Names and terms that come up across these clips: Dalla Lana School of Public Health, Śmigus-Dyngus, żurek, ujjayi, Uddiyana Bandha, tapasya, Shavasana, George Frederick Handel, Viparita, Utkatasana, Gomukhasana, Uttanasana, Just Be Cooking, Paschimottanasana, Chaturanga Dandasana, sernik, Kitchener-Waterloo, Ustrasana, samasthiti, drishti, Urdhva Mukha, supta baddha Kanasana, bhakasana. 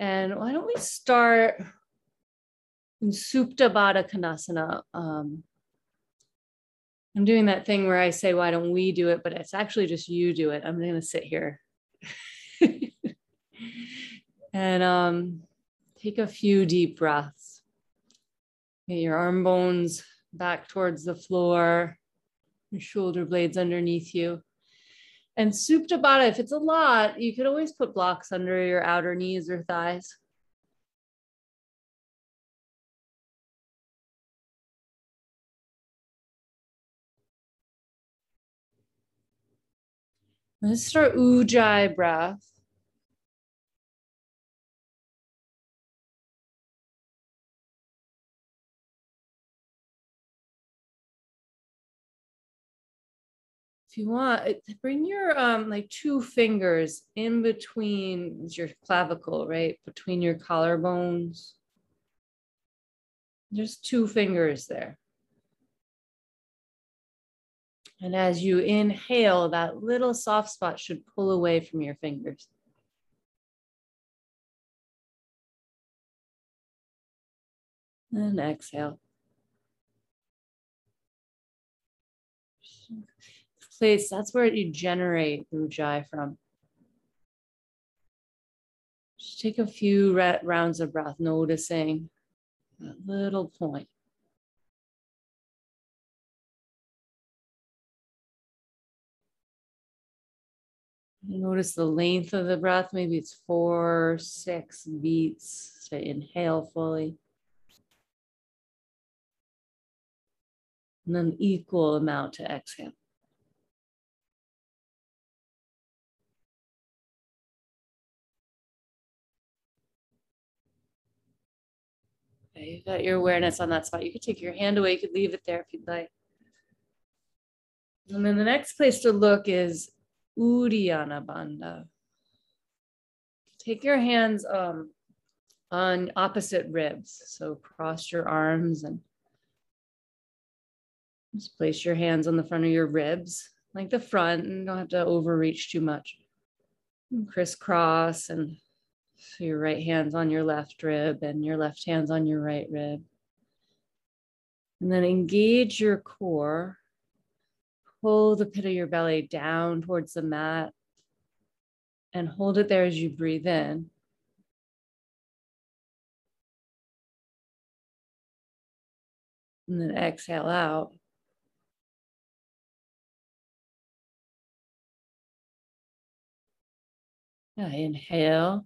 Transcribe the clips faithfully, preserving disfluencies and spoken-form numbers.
And why don't we start in supta baddha Kanasana? Um, I'm doing that thing where I say, why don't we do it? But it's actually just you do it. I'm going to sit here and um, take a few deep breaths. Get your arm bones back towards the floor, your shoulder blades underneath you. And supta baddha, if it's a lot, you could always put blocks under your outer knees or thighs. Let's start ujjayi breath. If you want, bring your um, like two fingers in between your clavicle, right? Between your collarbones. Just two fingers there. And as you inhale, that little soft spot should pull away from your fingers. And exhale. Place, that's where you generate ujjayi from. Just take a few rounds of breath, noticing that little point. Notice the length of the breath. Maybe it's four, six beats to inhale fully. And then equal amount to exhale. Okay, you've got your awareness on that spot. You could take your hand away. You could leave it there if you'd like. And then the next place to look is Uddiyana Bandha. Take your hands um, on opposite ribs. So cross your arms and just place your hands on the front of your ribs, like the front, and don't have to overreach too much. And crisscross, and so your right hand's on your left rib and your left hand's on your right rib. And then engage your core. Pull the pit of your belly down towards the mat and hold it there as you breathe in. And then exhale out. Yeah, inhale.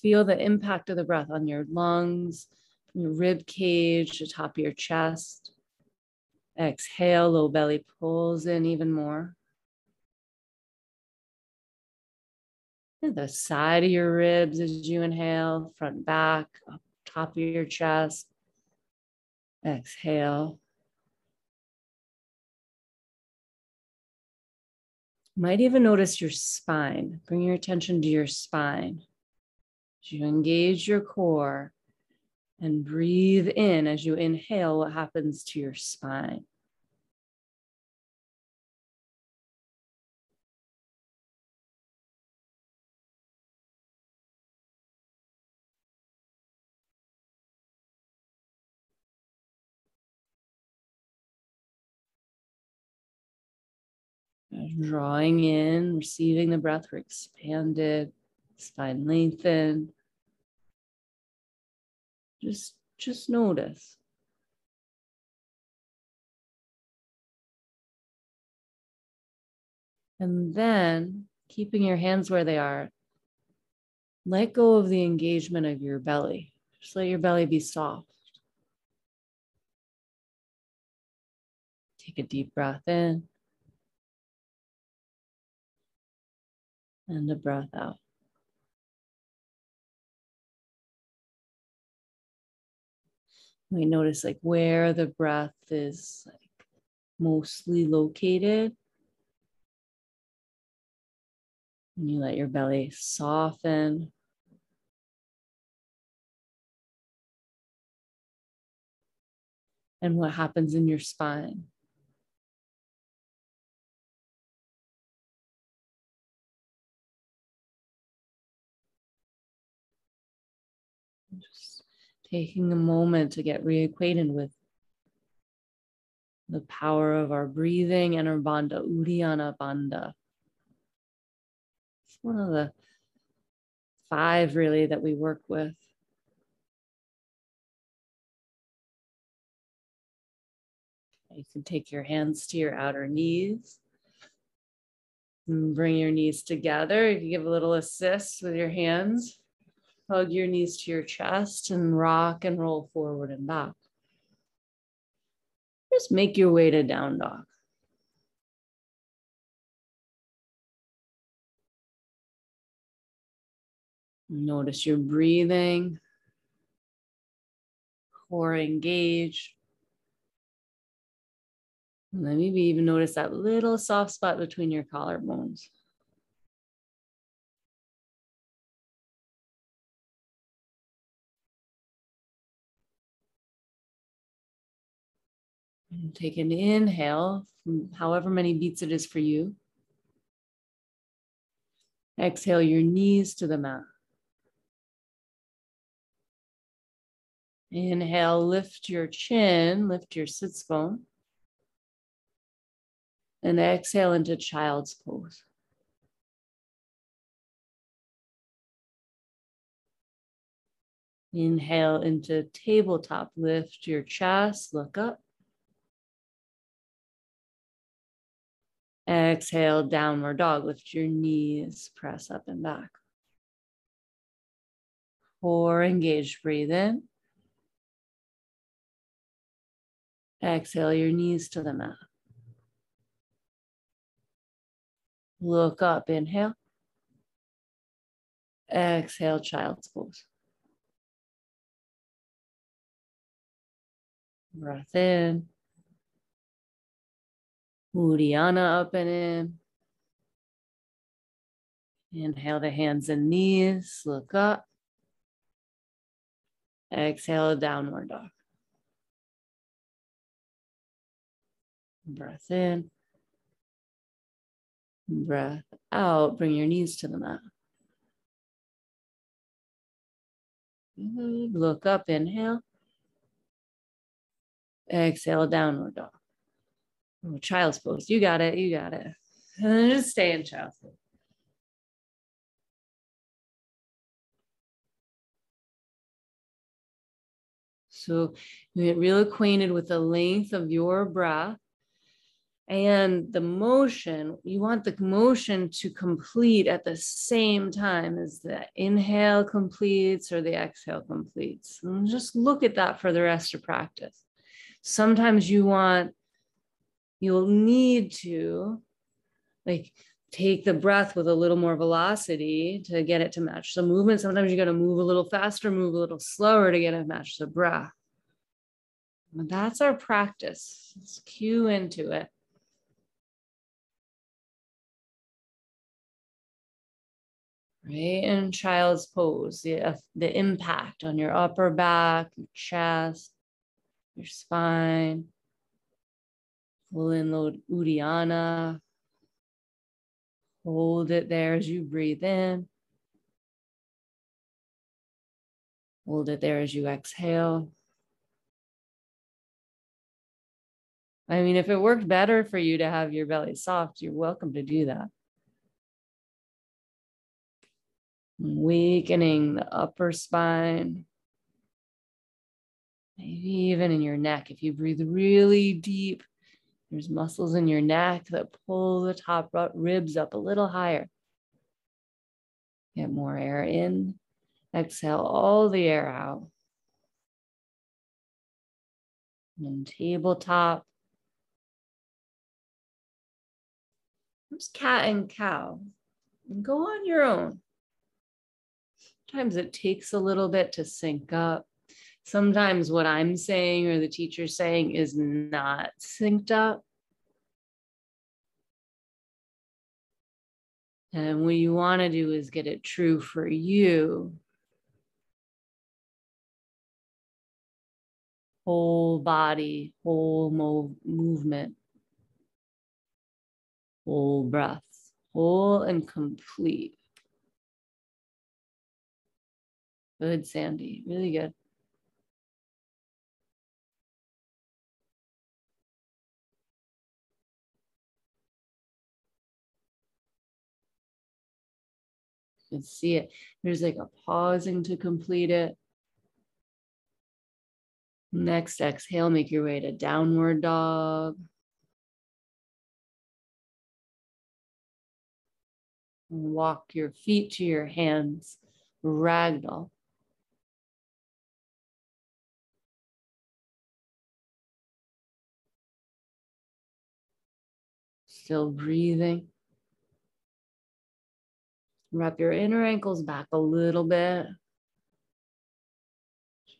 Feel the impact of the breath on your lungs, your rib cage, the top of your chest. Exhale, low belly pulls in even more. And the side of your ribs as you inhale, front, back, up top of your chest. Exhale. Might even notice your spine. Bring your attention to your spine. As you engage your core, and breathe in as you inhale, what happens to your spine. Drawing in, receiving the breath, we're expanded, spine lengthened. Just, just notice. And then, keeping your hands where they are, let go of the engagement of your belly. Just let your belly be soft. Take a deep breath in. And a breath out. We notice like where the breath is like mostly located. And you let your belly soften. And what happens in your spine? Just taking a moment to get reacquainted with the power of our breathing and our bandha, Uddiyana Bandha. It's one of the five really that we work with. You can take your hands to your outer knees and bring your knees together. You can give a little assist with your hands. Hug your knees to your chest and rock and roll forward and back. Just make your way to down dog. Notice your breathing, core engaged. And then maybe even notice that little soft spot between your collarbones. And take an inhale, however many beats it is for you. Exhale your knees to the mat. Inhale, lift your chin, lift your sits bone. And exhale into child's pose. Inhale into tabletop. Lift your chest, look up. Exhale, downward dog. Lift your knees, press up and back. Core engaged, breathe in. Exhale your knees to the mat. Look up, inhale. Exhale, child's pose. Breath in. Uddiyana, up and in. Inhale the hands and knees, look up. Exhale, downward dog. Breath in. Breath out, bring your knees to the mat. Look up, inhale. Exhale, downward dog. Oh, child's pose. You got it, you got it. And just stay in child's pose. So you get real acquainted with the length of your breath. And the motion, you want the motion to complete at the same time as the inhale completes or the exhale completes. And just look at that for the rest of practice. Sometimes you want, you'll need to like take the breath with a little more velocity to get it to match the movement. Sometimes you got to move a little faster, move a little slower to get it to match the breath. But that's our practice. Let's cue into it. Right, and child's pose, the, the impact on your upper back, your chest, your spine. Pull in, load Uddiyana. Hold it there as you breathe in. Hold it there as you exhale. I mean, if it worked better for you to have your belly soft, you're welcome to do that. Weakening the upper spine, maybe even in your neck. If you breathe really deep, there's muscles in your neck that pull the top ribs up a little higher. Get more air in, exhale all the air out. And tabletop. There's cat and cow. And go on your own. Sometimes it takes a little bit to sync up. Sometimes what I'm saying or the teacher's saying is not synced up. And what you want to do is get it true for you. Whole body, whole mo- movement, whole breath, whole and complete. Good, Sandy. Really good. You can see it. There's like a pausing to complete it. Next exhale, make your way to downward dog. Walk your feet to your hands, ragdoll. Still breathing. Wrap your inner ankles back a little bit.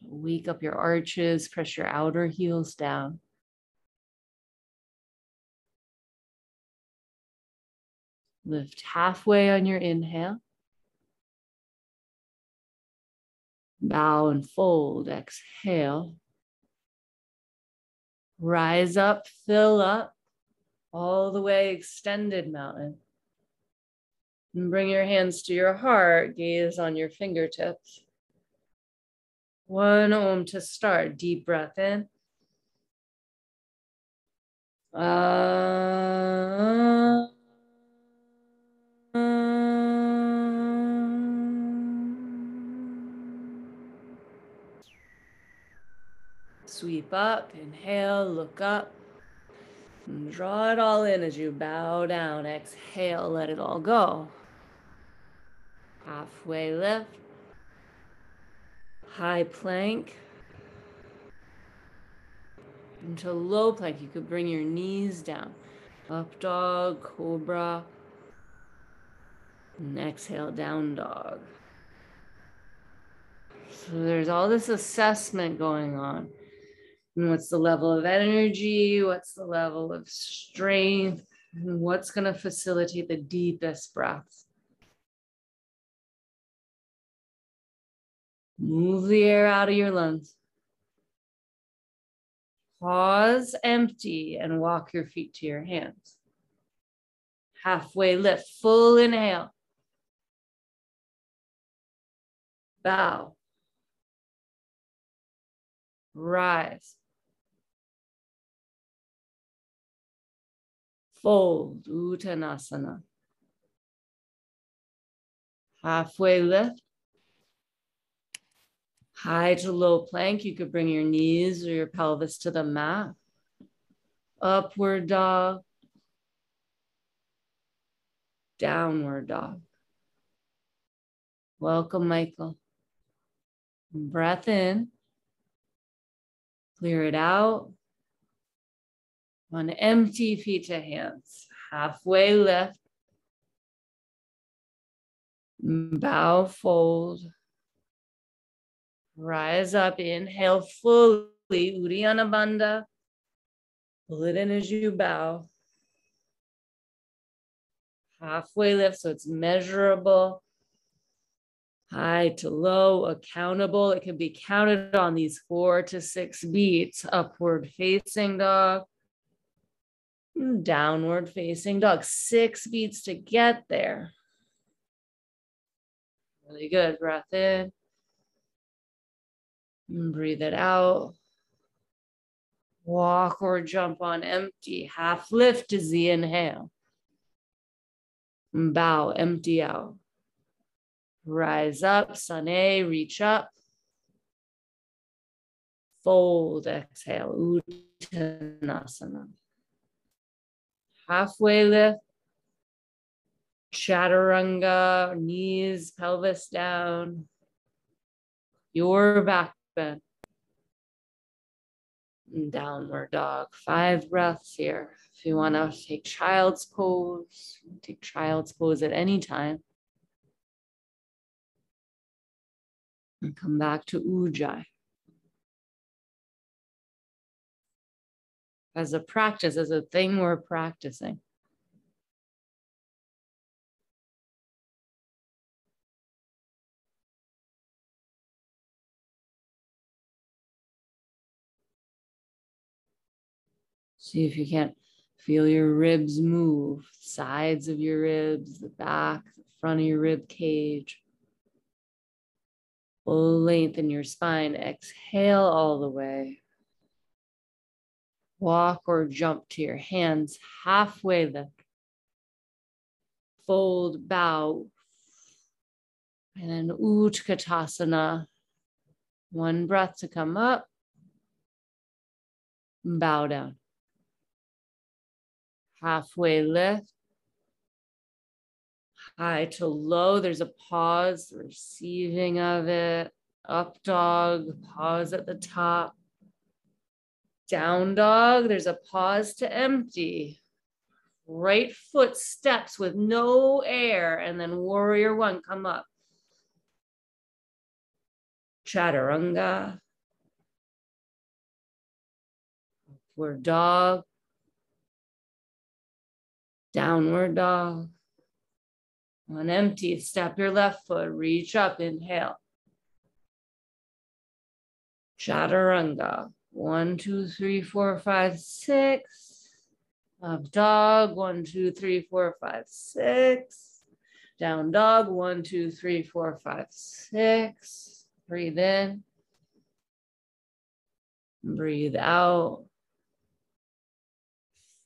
Wake up your arches, press your outer heels down. Lift halfway on your inhale. Bow and fold, exhale. Rise up, fill up, all the way extended mountain. And bring your hands to your heart, gaze on your fingertips. One Om to start, deep breath in. Uh, Sweep up, inhale, look up. And draw it all in as you bow down. Exhale, let it all go. Halfway lift. High plank into low plank. You could bring your knees down. Up dog, cobra. And exhale, down dog. So there's all this assessment going on. And what's the level of energy? What's the level of strength? And what's going to facilitate the deepest breaths? Move the air out of your lungs. Pause, empty, and walk your feet to your hands. Halfway lift, full inhale. Bow. Rise. Fold, Uttanasana. Halfway lift. High to low plank, you could bring your knees or your pelvis to the mat. Upward dog. Downward dog. Welcome, Michael. Breath in. Clear it out. On empty, feet to hands. Halfway lift. Bow, fold. Rise up, inhale fully, Uddiyana Bandha. Pull it in as you bow. Halfway lift, so it's measurable. High to low, accountable. It can be counted on these four to six beats. Upward facing dog, downward facing dog. Six beats to get there. Really good, breath in. And breathe it out. Walk or jump on empty. Half lift is the inhale. And bow, empty out. Rise up, Sane, reach up. Fold, exhale, Uttanasana. Halfway lift. Chaturanga, knees, pelvis down. Your back bend. Downward dog. Five breaths here. If you want to take child's pose, take child's pose at any time. And come back to Ujjayi. As a practice, as a thing we're practicing. See if you can't feel your ribs move, sides of your ribs, the back, the front of your rib cage. Lengthen your spine. Exhale all the way. Walk or jump to your hands halfway lift. Fold, bow. And then Utkatasana. One breath to come up. Bow down. Halfway lift. High to low, there's a pause, receiving of it. Up dog, pause at the top. Down dog, there's a pause to empty. Right foot steps with no air, and then warrior one, come up. Chaturanga. Upward dog. Downward dog. On empty, step your left foot, reach up, inhale. Chaturanga. One, two, three, four, five, six. Up dog. One, two, three, four, five, six. Down dog. One, two, three, four, five, six. Breathe in. Breathe out.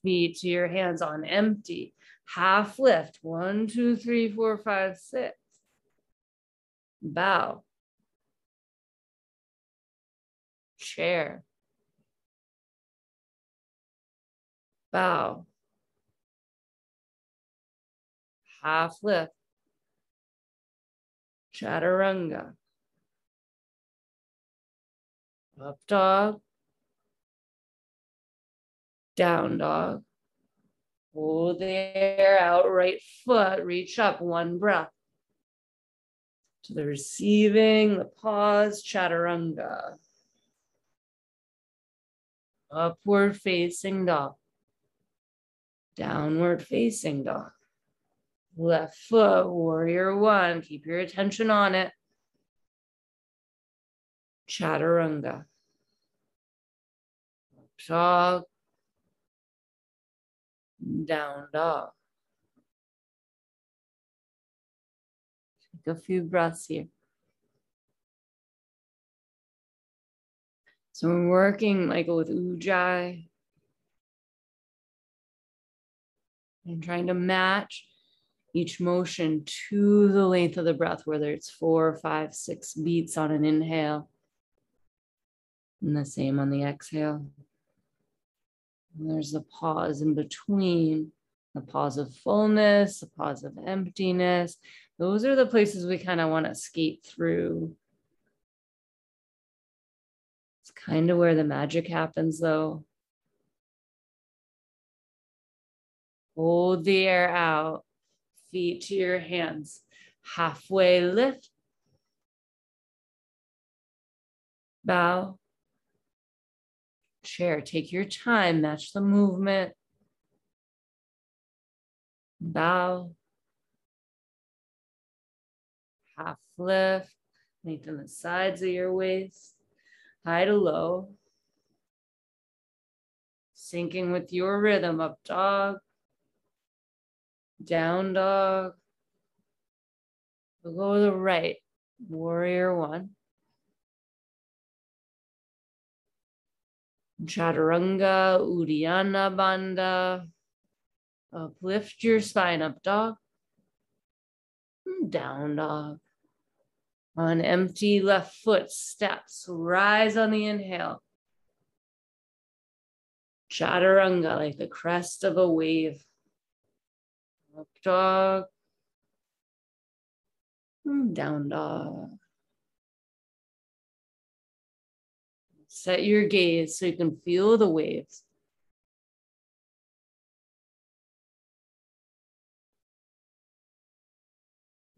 Feet to your hands on empty. Half lift, one, two, three, four, five, six. Bow. Chair. Bow. Half lift. Chaturanga. Up dog. Down dog. Hold the air out, right foot, reach up, one breath. To the receiving, the pause, chaturanga. Upward facing dog. Downward facing dog. Left foot, warrior one, keep your attention on it. Chaturanga. Up dog. Down dog. Take a few breaths here. So we're working, Michael, with ujjayi. And trying to match each motion to the length of the breath, whether it's four, five, six beats on an inhale. And the same on the exhale. And there's a pause in between, the pause of fullness, the pause of emptiness. Those are the places we kind of want to skate through. It's kind of where the magic happens, though. Hold the air out, feet to your hands. Halfway lift. Bow. Chair, take your time, match the movement. Bow. Half lift, lengthen the sides of your waist, high to low. Syncing with your rhythm, up dog, down dog. We'll go to the right, warrior one. Chaturanga, Uddiyana Bandha. Uplift your spine, up dog. Down dog. On empty, left foot steps. Rise on the inhale. Chaturanga, like the crest of a wave. Up dog. Down dog. Set your gaze so you can feel the waves.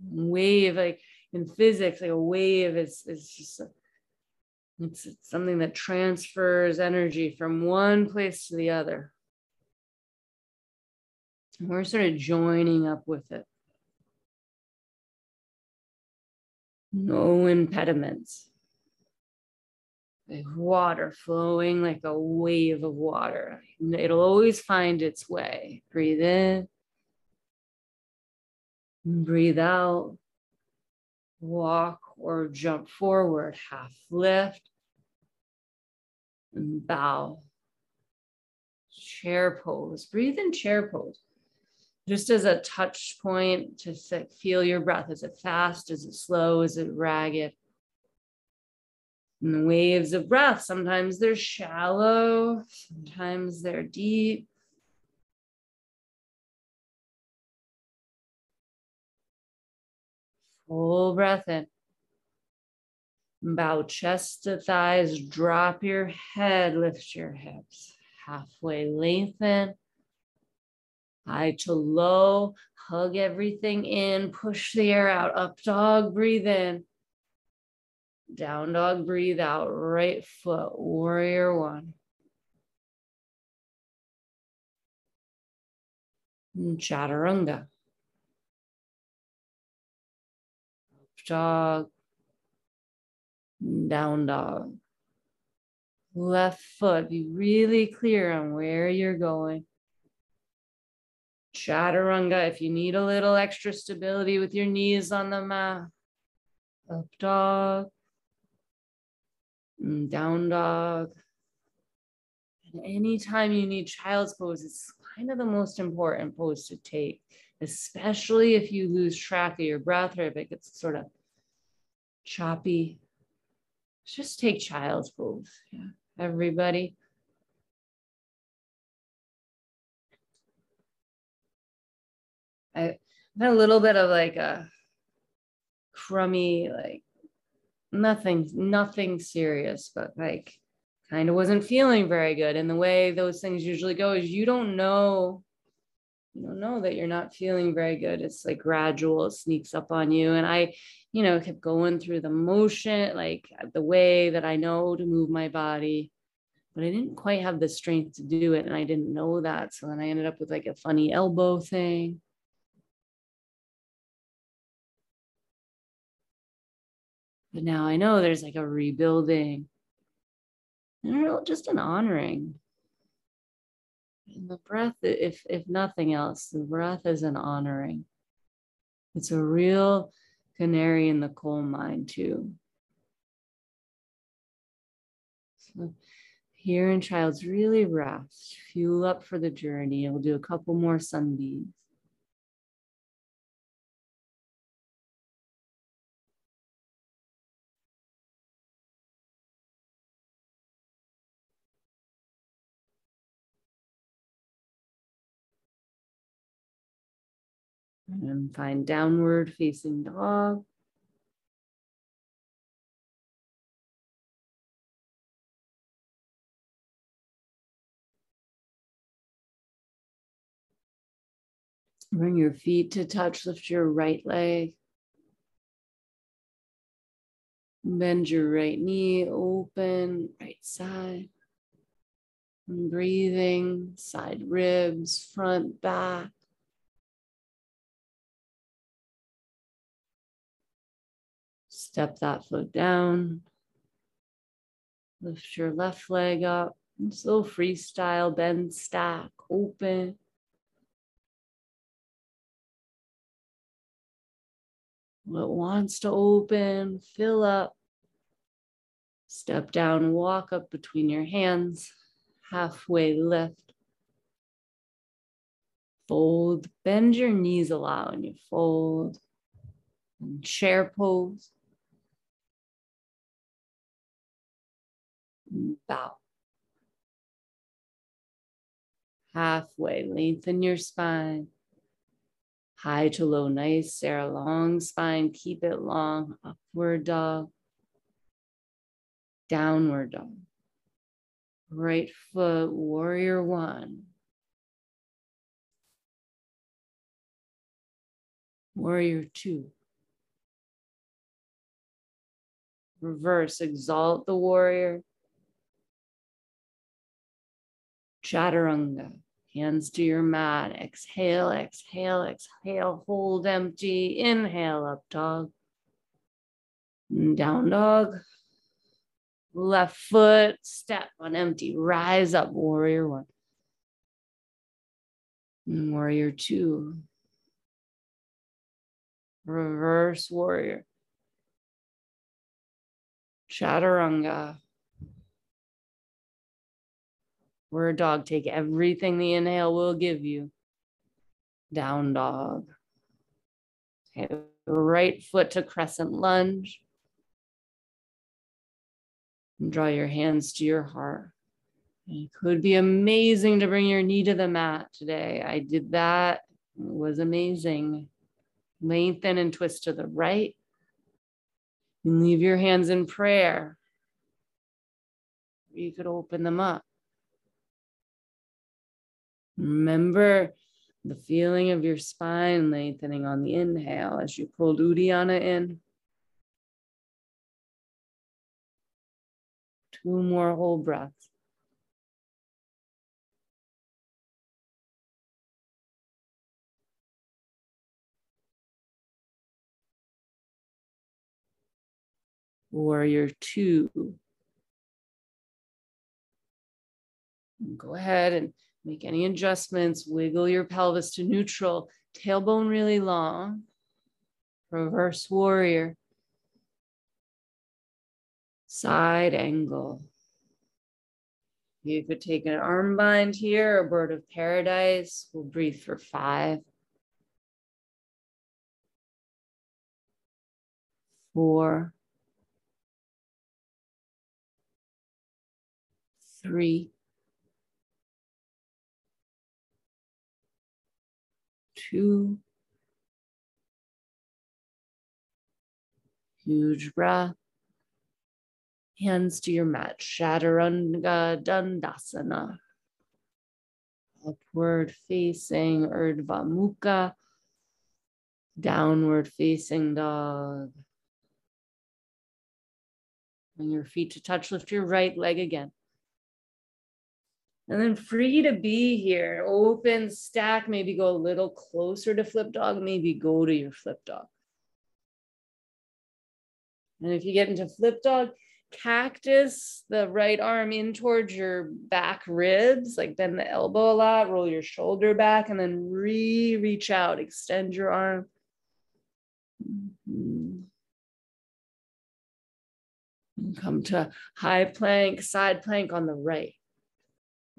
Wave, like in physics, like a wave is, is just it's, it's something that transfers energy from one place to the other. And we're sort of joining up with it. No impediments. Like water flowing like a wave of water. It'll always find its way. Breathe in. Breathe out. walk or jump forward, half lift, and bow. Chair pose, breathe in chair pose. Just as a touch point to feel your breath. Is it fast? Is it slow? Is it ragged? And the waves of breath, sometimes they're shallow, sometimes they're deep. Full breath in. Bow chest to thighs, drop your head, lift your hips. Halfway lengthen. High to low, hug everything in, push the air out. Up dog, breathe in. Down dog, breathe out. Right foot, warrior one. Chaturanga. Up dog, down dog. Left foot, be really clear on where you're going. Chaturanga, if you need a little extra stability with your knees on the mat. Up dog, down dog. And anytime you need child's pose, it's kind of the most important pose to take, especially if you lose track of your breath or if it gets sort of choppy. Just take child's pose, yeah, everybody. I had a little bit of like a crummy, like nothing, nothing serious, but like kind of wasn't feeling very good. And the way those things usually go is you don't know, you don't know that you're not feeling very good. It's like gradual, it sneaks up on you. And I, you know, kept going through the motion, like the way that I know to move my body, but I didn't quite have the strength to do it. And I didn't know that. So then I ended up with like a funny elbow thing. But now I know there's like a rebuilding and just an honoring. And the breath, if, if nothing else, the breath is an honoring. It's a real canary in the coal mine too. So here in child's really rest, fuel up for the journey. We'll do a couple more sunbeams. And find downward facing dog. Bring your feet to touch, lift your right leg. Bend your right knee, open right side. And breathing, side ribs, front, back. Step that foot down, lift your left leg up, slow freestyle, bend, stack, open. What wants to open, fill up. Step down, walk up between your hands, halfway lift. Fold, bend your knees a lot when you fold. And chair pose. Bow. Halfway, lengthen your spine. High to low, nice, Sarah, long spine, keep it long. Upward dog. Downward dog. Right foot, warrior one. Warrior two. Reverse, exalt the warrior. Chaturanga, hands to your mat, exhale, exhale, exhale, hold empty, inhale, up dog, down dog, left foot, step on empty, rise up, warrior one, warrior two, reverse warrior, Chaturanga. We're a dog. Take everything the inhale will give you. Down dog. Okay. Right foot to crescent lunge. And draw your hands to your heart. It could be amazing to bring your knee to the mat today. I did that. It was amazing. Lengthen and twist to the right. And leave your hands in prayer. You could open them up. Remember the feeling of your spine lengthening on the inhale as you pulled Uddiyana in. Two more whole breaths. Warrior two. Go ahead and make any adjustments. Wiggle your pelvis to neutral. Tailbone really long. Reverse warrior. Side angle. You could take an arm bind here, a bird of paradise. We'll breathe for five. Four. Three, two, huge breath, hands to your mat, Chaturanga Dandasana, upward facing Urdhva Mukha, downward facing dog. Bring your feet to touch, lift your right leg again. And then free to be here, open, stack, maybe go a little closer to flip dog, maybe go to your flip dog. And if you get into flip dog, cactus the right arm in towards your back ribs, like bend the elbow a lot, roll your shoulder back, and then re-reach out, extend your arm. Mm-hmm. And come to high plank, side plank on the right.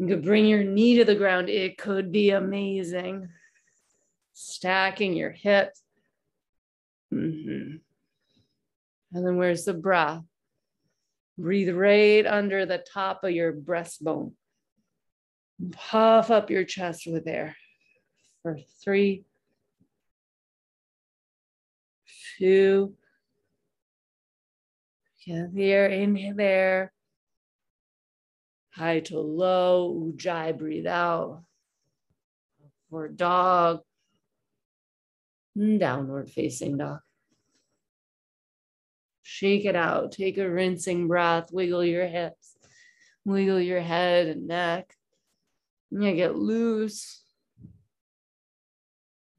You could bring your knee to the ground. It could be amazing. Stacking your hips. Mm-hmm. And then where's the breath? Breathe right under the top of your breastbone. Puff up your chest with air for three, two, get the air, inhale there. High to low, ujjayi, breathe out. Upward dog, downward facing dog. Shake it out, take a rinsing breath, wiggle your hips, wiggle your head and neck. And you get loose.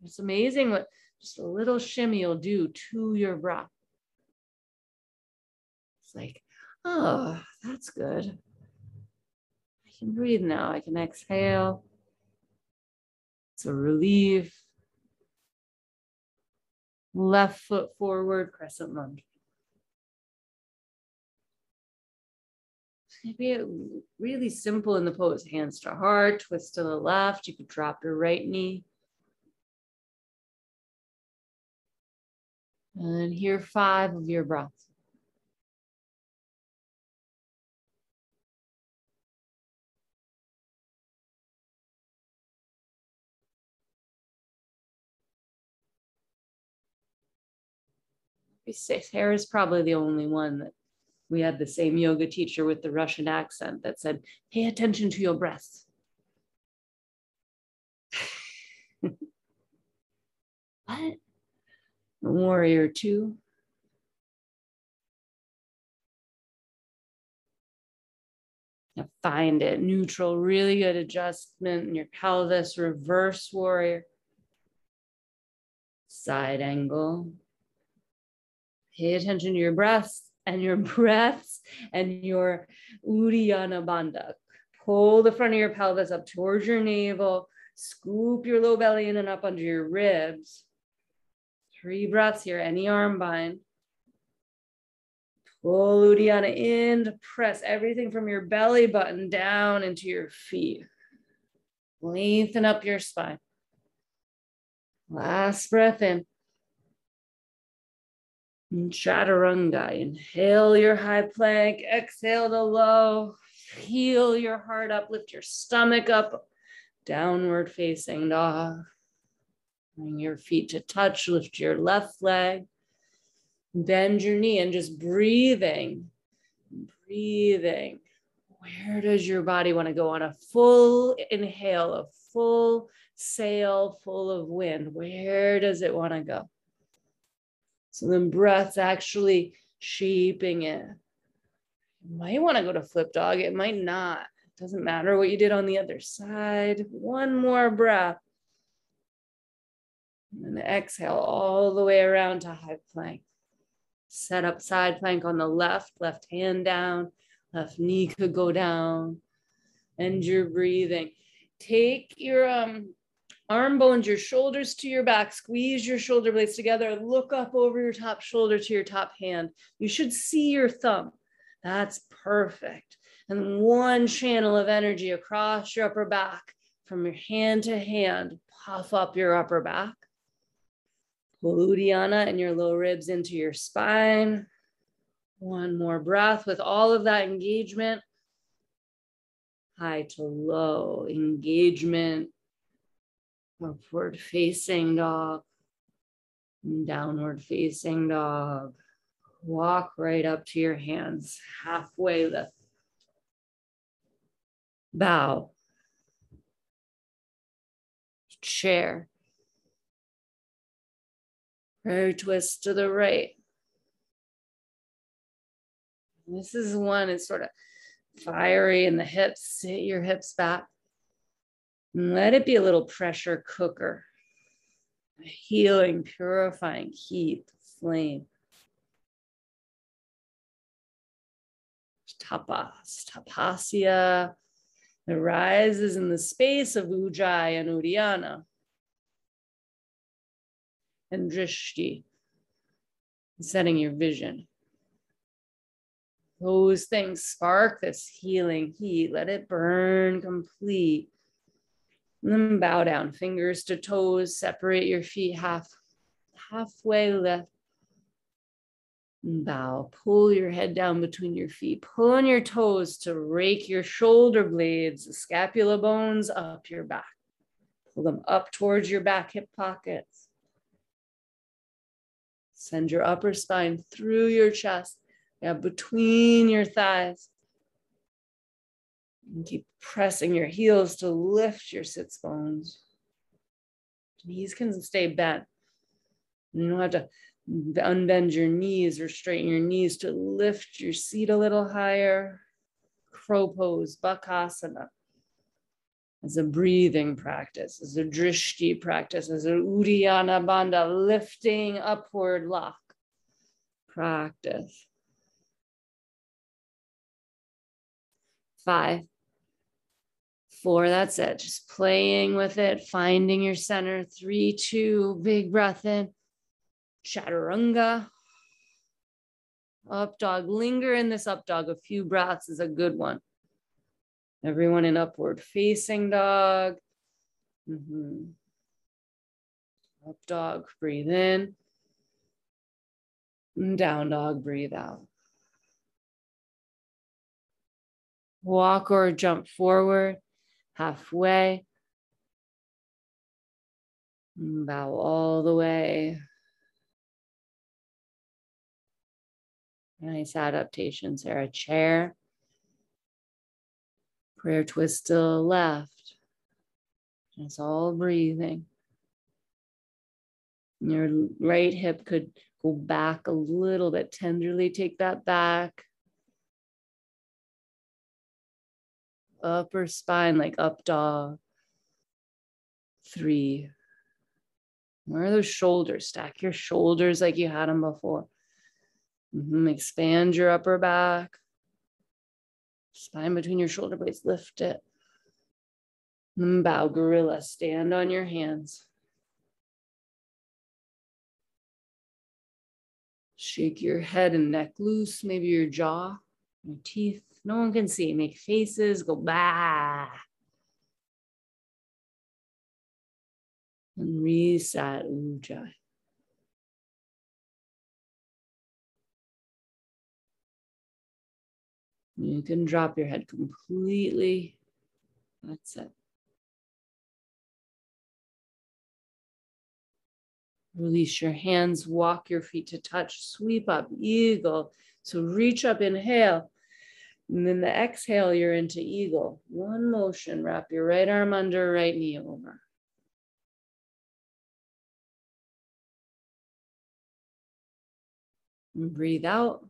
It's amazing what just a little shimmy will do to your breath. It's like, oh, that's good. I can breathe now. I can exhale. It's a relief. Left foot forward, crescent lunge. Maybe it really simple in the pose. Hands to heart, twist to the left. You could drop your right knee. And here, five of your breath. Sarah is probably the only one that we had the same yoga teacher with the Russian accent that said, pay attention to your breath. What? Warrior two. Now find it neutral, really good adjustment in your pelvis, reverse warrior. Side angle. Pay attention to your breaths and your breaths and your Uddiyana Bandha. Pull the front of your pelvis up towards your navel. Scoop your low belly in and up under your ribs. Three breaths here, any arm bind. Roll Uddiyana in, press everything from your belly button down into your feet. Lengthen up your spine. Last breath in. Chaturanga, inhale your high plank, exhale to low, heel your heart up, lift your stomach up, downward facing dog. Bring your feet to touch, lift your left leg, bend your knee and just breathing, breathing. Where does your body want to go on a full inhale, a full sail full of wind? Where does it want to go? So then breath's actually shaping it. You might want to go to flip dog. It might not. It doesn't matter what you did on the other side. One more breath. And then exhale all the way around to high plank. Set up side plank on the left, left hand down, left knee could go down. And you're breathing. Take your um. arm bones, your shoulders to your back, squeeze your shoulder blades together, look up over your top shoulder to your top hand. You should see your thumb. That's perfect. And one channel of energy across your upper back from your hand to hand, puff up your upper back. Pull Uddiyana and your low ribs into your spine. One more breath with all of that engagement. High to low engagement. Upward facing dog, downward facing dog. Walk right up to your hands, halfway lift. Bow. Chair. Prayer twist to the right. This is one, it's sort of fiery in the hips. Sit your hips back. Let it be a little pressure cooker, a healing, purifying heat, flame. Tapas, tapasya, arises in the space of ujjayi and Uddiyana. And drishti, setting your vision. Those things spark this healing heat, let it burn complete. And then bow down, fingers to toes, separate your feet half, halfway lift. And bow, pull your head down between your feet, pull on your toes to rake your shoulder blades, the scapula bones up your back. Pull them up towards your back hip pockets. Send your upper spine through your chest, now between your thighs. And keep pressing your heels to lift your sits bones. Knees can stay bent. You don't have to unbend your knees or straighten your knees to lift your seat a little higher. Crow pose, bhakasana. As a breathing practice, as a drishti practice, as a Uddiyana Bandha, lifting upward lock practice. Five. Four, that's it. Just playing with it, finding your center. Three, two, big breath in. Chaturanga. Up dog. Linger in this up dog. A few breaths is a good one. Everyone in upward facing dog. Mm-hmm. Up dog, breathe in. And down dog, breathe out. Walk or jump forward, halfway. Bow all the way. Nice adaptations there. A chair. Prayer twist to the left. It's all breathing. Your right hip could go back a little bit. Tenderly take that back. Upper spine, like up dog. Three. Where are those shoulders? Stack your shoulders like you had them before. Mm-hmm. Expand your upper back. Spine between your shoulder blades, lift it. And bow, gorilla, stand on your hands. Shake your head and neck loose, maybe your jaw, your teeth. No one can see. Make faces, go bah. And reset ujjayi. You can drop your head completely. That's it. Release your hands, walk your feet to touch, sweep up, eagle. So reach up, inhale, and then the exhale, you're into eagle. One motion, wrap your right arm under, right knee over. And breathe out,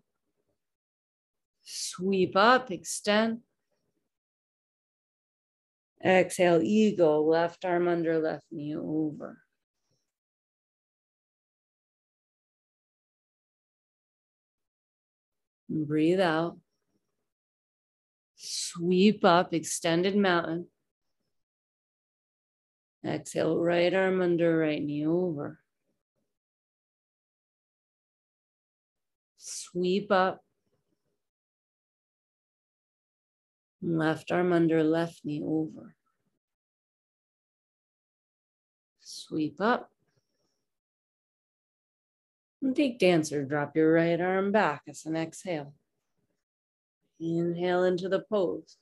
sweep up, extend. Exhale, eagle, left arm under, left knee over. Breathe out, sweep up, extended mountain. Exhale, right arm under, right knee over. Sweep up, left arm under, left knee over. Sweep up. And take dancer, drop your right arm back as an exhale. Inhale into the pose.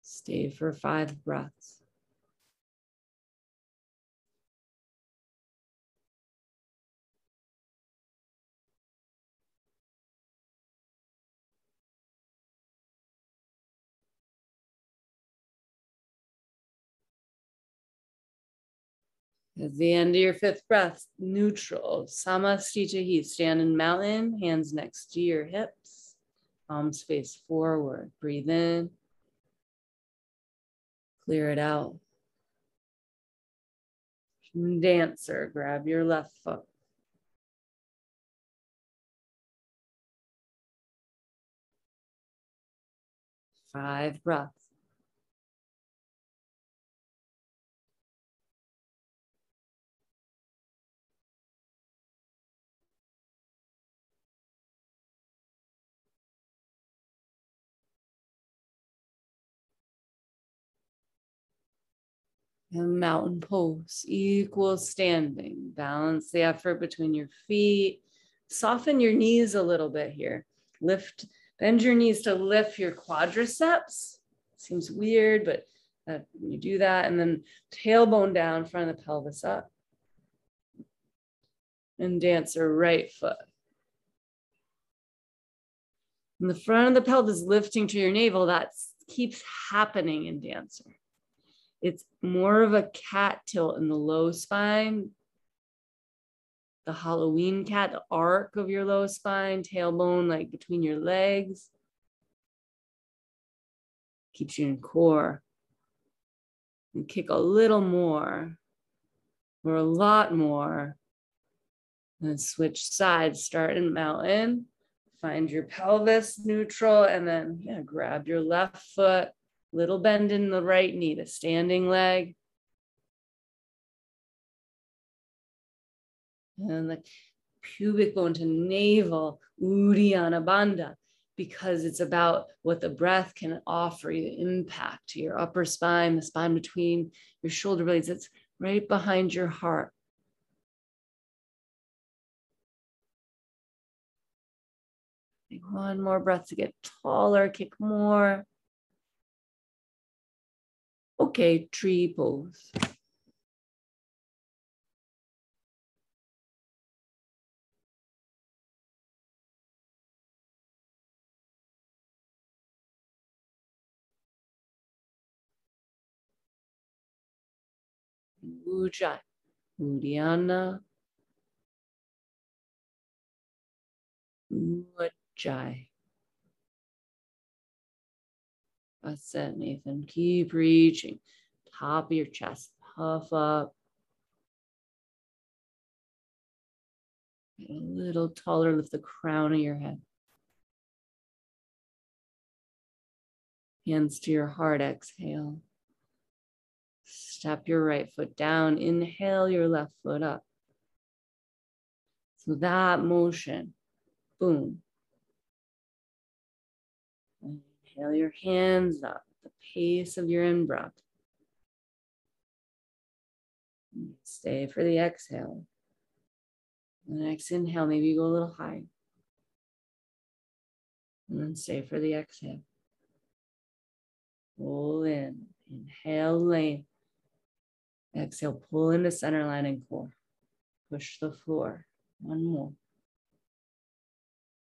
Stay for five breaths. At the end of your fifth breath, neutral, samasthiti, stand in mountain, hands next to your hips, palms face forward. Breathe in, clear it out. Dancer, grab your left foot. Five breaths. And mountain pose, equal standing. Balance the effort between your feet. Soften your knees a little bit here. Lift, bend your knees to lift your quadriceps. Seems weird, but uh, you do that. And then tailbone down, front of the pelvis up. And dance your right foot. And the front of the pelvis lifting to your navel, that keeps happening in dancer. It's more of a cat tilt in the low spine, the Halloween cat, the arc of your low spine, tailbone like between your legs. Keeps you in core. And kick a little more or a lot more. And then switch sides, start in mountain, find your pelvis neutral, and then yeah, grab your left foot. Little bend in the right knee, the standing leg. And the pubic bone to navel, Uddiyana Bandha, because it's about what the breath can offer you, the impact to your upper spine, the spine between your shoulder blades. It's right behind your heart. Take one more breath to get taller, kick more. Okay, tree pose. Ujjayi, Uddiyana, Ujjayi. That's it, Nathan. Keep reaching. Top of your chest, puff up. Get a little taller, lift the crown of your head. Hands to your heart, exhale. Step your right foot down, inhale your left foot up. So that motion, boom. And inhale your hands up at the pace of your in-breath. Stay for the exhale. The next inhale, maybe you go a little high. And then stay for the exhale. Pull in, inhale, length. Exhale, pull into center line and core. Push the floor, one more.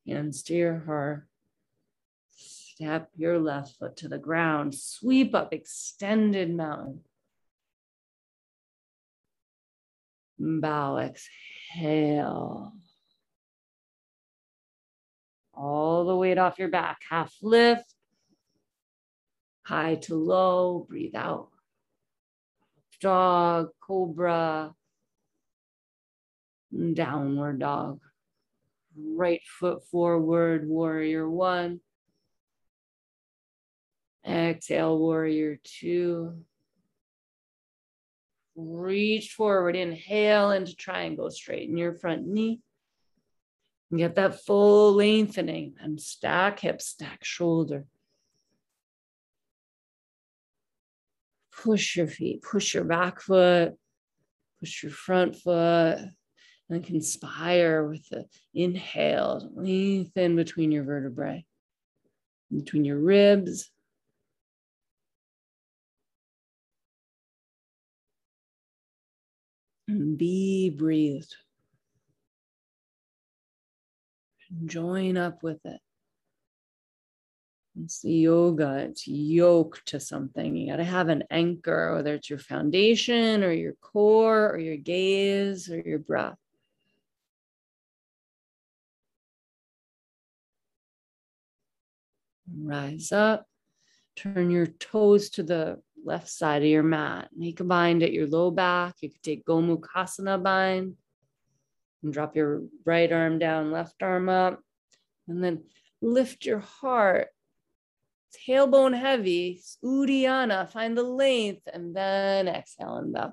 Hands to your heart. Step your left foot to the ground. Sweep up, extended mountain. Bow, exhale. All the weight off your back, half lift, high to low, breathe out. Dog, cobra, downward dog. Right foot forward, warrior one. Exhale, warrior two. Reach forward, inhale into triangle, straighten your front knee. And get that full lengthening and stack hips, stack shoulder. Push your feet, push your back foot, push your front foot, and conspire with the inhale. Lengthen between your vertebrae, between your ribs. And be breathed. Join up with it. It's the yoga, it's yoked to something. You got to have an anchor, whether it's your foundation or your core or your gaze or your breath. Rise up, turn your toes to the left side of your mat. Make a bind at your low back. You could take Gomukhasana bind and drop your right arm down, left arm up. And then lift your heart, tailbone heavy, Uddiyana, find the length, and then exhale and bow.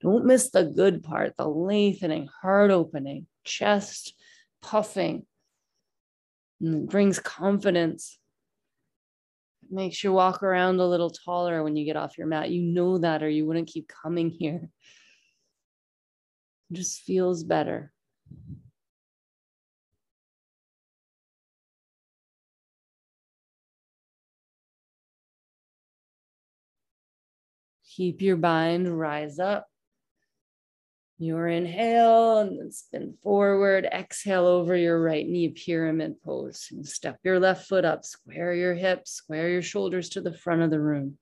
Don't miss the good part, the lengthening, heart opening, chest puffing. And it brings confidence. Makes you walk around a little taller when you get off your mat. You know that, or you wouldn't keep coming here. It just feels better. Keep your bind, rise up. Your inhale, and then spin forward. Exhale over your right knee, pyramid pose. And step your left foot up, square your hips, square your shoulders to the front of the room.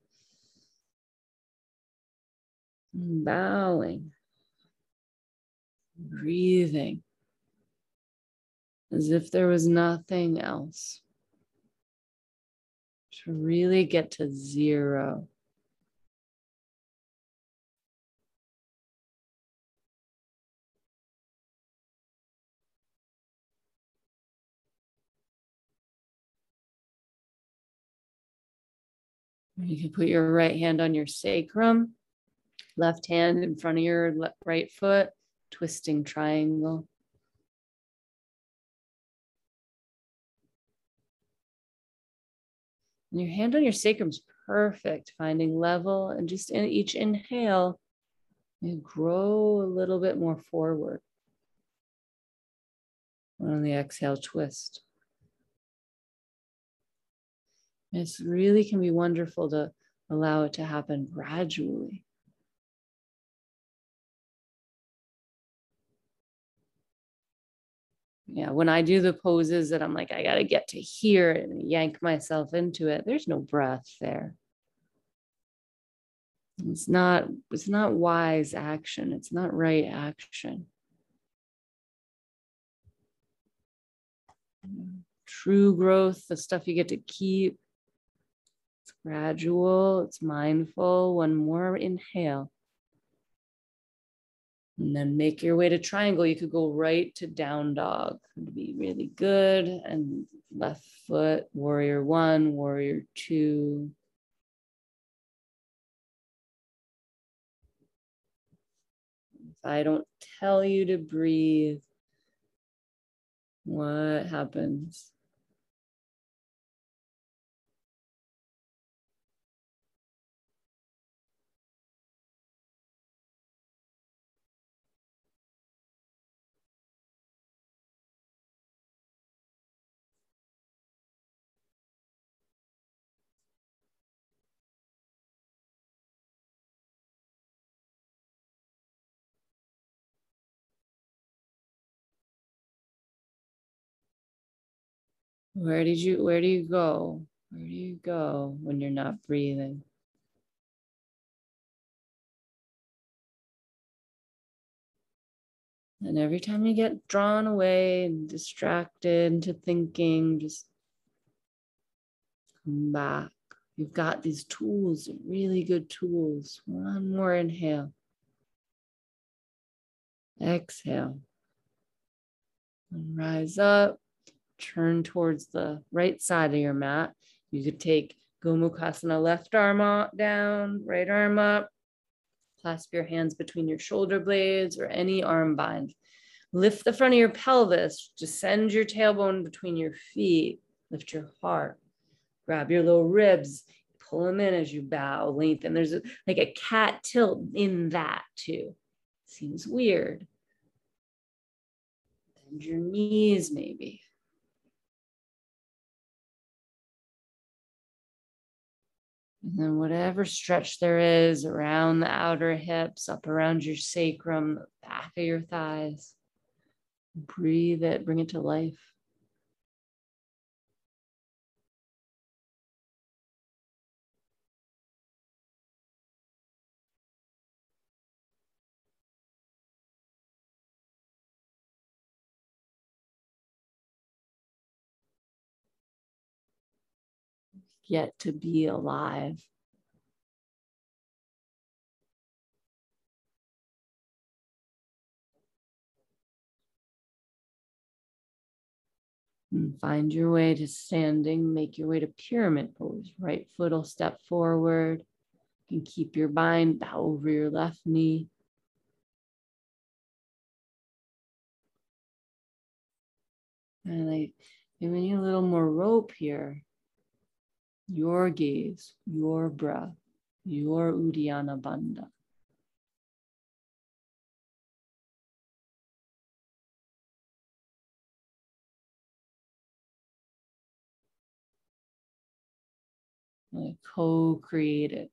Bowing. Breathing. As if there was nothing else. To really get to zero. You can put your right hand on your sacrum, left hand in front of your left, right foot, twisting triangle. And your hand on your sacrum is perfect, finding level, and just in each inhale, you grow a little bit more forward. And on the exhale, twist. It really can be wonderful to allow it to happen gradually. Yeah, when I do the poses that I'm like, I got to get to here and yank myself into it, there's no breath there. It's not, it's not wise action. It's not right action. True growth, the stuff you get to keep. It's gradual, it's mindful. One more inhale. And then make your way to triangle. You could go right to down dog. It would be really good. And left foot, warrior one, warrior two. If I don't tell you to breathe, What happens? Where did you, where do you go? Where do you go when you're not breathing? And every time you get drawn away and distracted into thinking, just come back. You've got these tools, really good tools. One more inhale. Exhale. And rise up. Turn towards the right side of your mat. You could take Gomukhasana, left arm up, down, right arm up. Clasp your hands between your shoulder blades or any arm bind. Lift the front of your pelvis, descend your tailbone between your feet, lift your heart. Grab your little ribs, pull them in as you bow, lengthen. There's a, like a cat tilt in that too. Seems weird. Bend your knees maybe. And then whatever stretch there is around the outer hips, up around your sacrum, the back of your thighs. Breathe it, bring it to life. Yet to be alive. And find your way to standing, make your way to pyramid pose. Right foot will step forward. You can keep your bind, bow over your left knee. And I giving you a little more rope here. Your gaze, your breath, your Uddiyana Bandha. Like co-create it.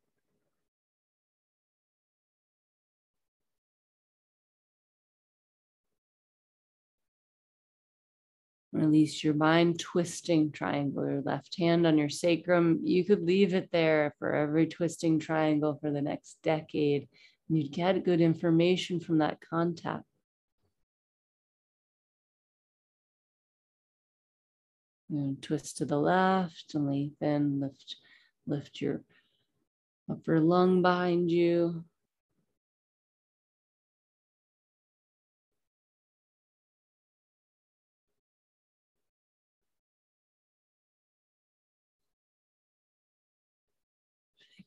Release your mind, twisting triangle, your left hand on your sacrum. You could leave it there for every twisting triangle for the next decade, and you'd get good information from that contact. And twist to the left and lengthen, lift, lift your upper lung behind you.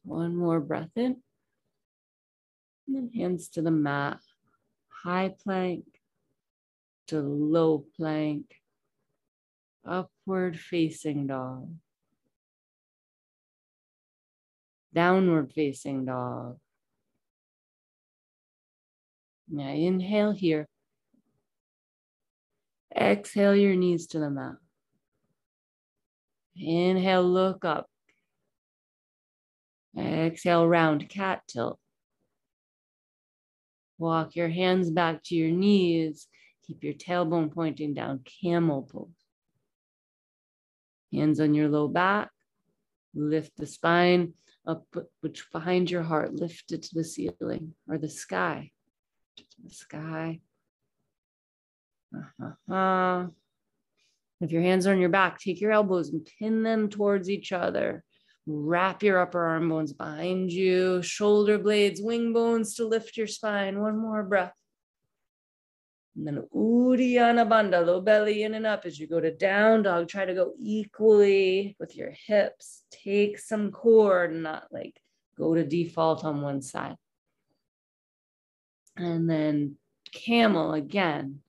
One more breath in, and then hands to the mat, high plank to low plank, upward facing dog, downward facing dog. Now inhale here, exhale your knees to the mat, inhale look up. Exhale, round cat tilt. Walk your hands back to your knees. Keep your tailbone pointing down, camel pose. Hands on your low back. Lift the spine up behind your heart. Lift it to the ceiling or the sky. To the sky. Uh-huh, uh-huh. If your hands are on your back, take your elbows and pin them towards each other. Wrap your upper arm bones behind you, shoulder blades, wing bones to lift your spine. One more breath. And then Uddiyana Bandha, low belly in and up as you go to down dog. Try to go equally with your hips. Take some core, not like go to default on one side. And then camel again.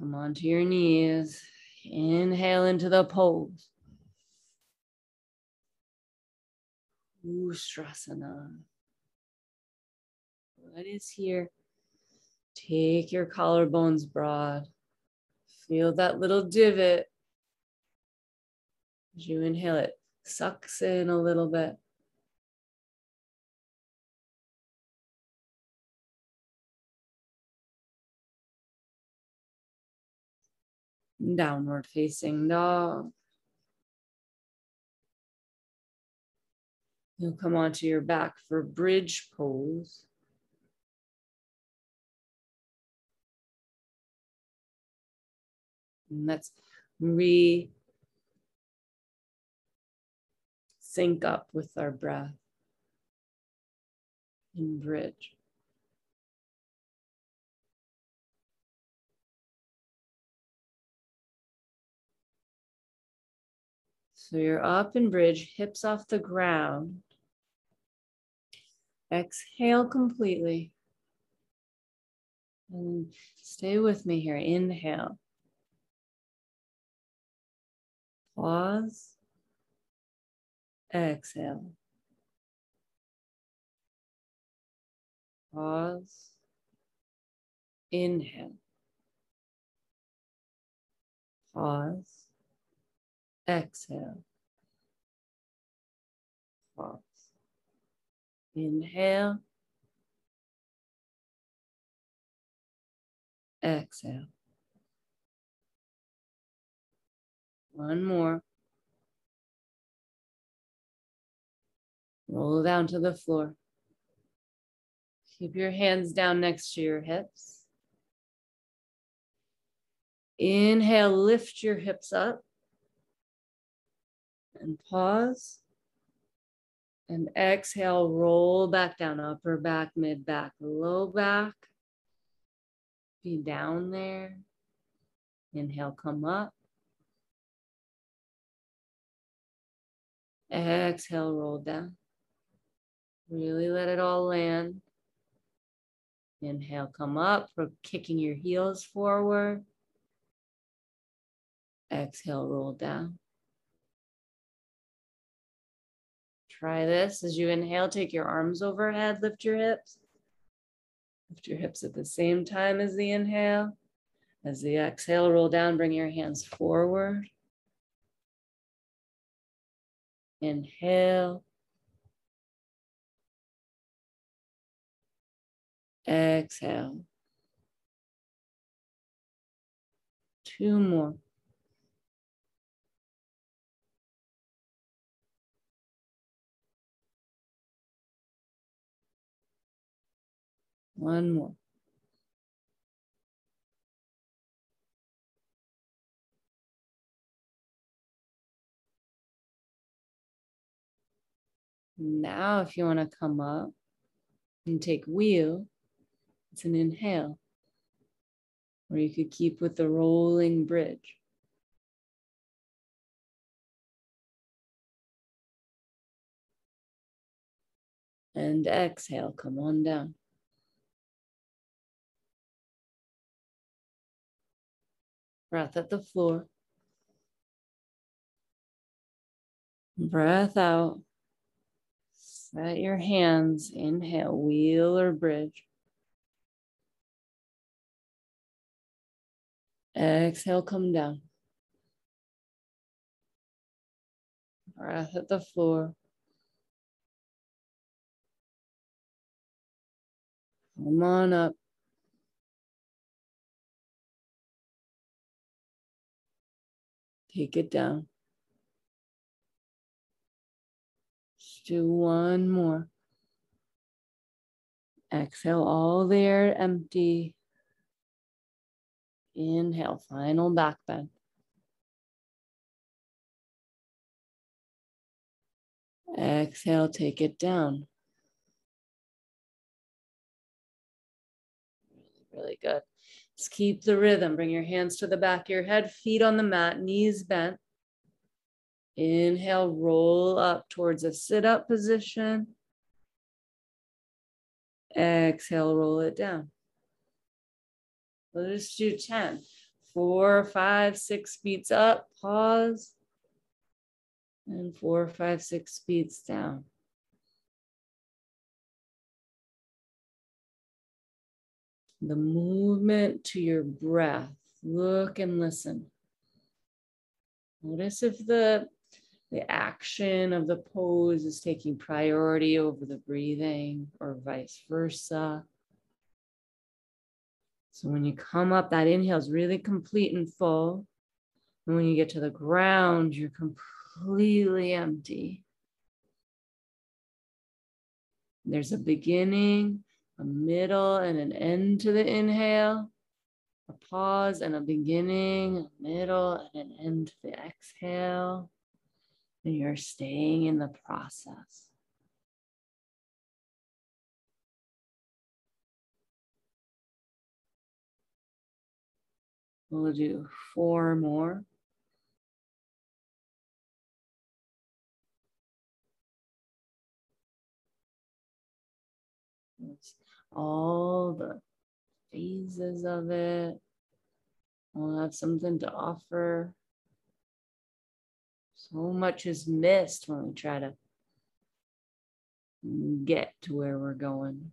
Come onto your knees. Inhale into the pose. Ustrasana. What is here? Take your collarbones broad. Feel that little divot. As you inhale, it sucks in a little bit. Downward facing dog. You'll come onto your back for bridge pose. And let's re sync up with our breath in bridge. So you're up in bridge, hips off the ground. Exhale completely. And stay with me here. Inhale. Pause. Exhale. Pause. Inhale. Pause. Exhale. Pause. Inhale. Exhale. One more. Roll down to the floor. Keep your hands down next to your hips. Inhale, lift your hips up. And pause. And exhale, roll back down, upper back, mid back, low back. Be down there. Inhale, come up. Exhale, roll down. Really let it all land. Inhale, come up, kicking your heels forward. Exhale, roll down. Try this as you inhale, take your arms overhead, lift your hips. Lift your hips at the same time as the inhale. As the exhale, roll down, bring your hands forward. Inhale. Exhale. Two more. One more. Now, if you want to come up and take wheel, it's an inhale. Or you could keep with the rolling bridge. And exhale, come on down. Breath at the floor. Breath out. Set your hands. Inhale, wheel or bridge. Exhale, come down. Breath at the floor. Come on up. Take it down. Just do one more. Exhale, all the air empty. Inhale, final back bend. Exhale, take it down. Really, really good. Keep the rhythm. Bring your hands to the back of your head, feet on the mat, knees bent. Inhale, roll up towards a sit-up position. Exhale, roll it down. Let's do ten. four, five, six beats up, pause, and four, five, six beats down. The movement to your breath, look and listen. Notice if the, the action of the pose is taking priority over the breathing or vice versa. So when you come up, that inhale is really complete and full. And when you get to the ground, you're completely empty. There's a beginning, a middle, and an end to the inhale, a pause and a beginning, a middle, and an end to the exhale. And you're staying in the process. We'll do four more. It's all the phases of it. We'll have something to offer. So much is missed when we try to get to where we're going.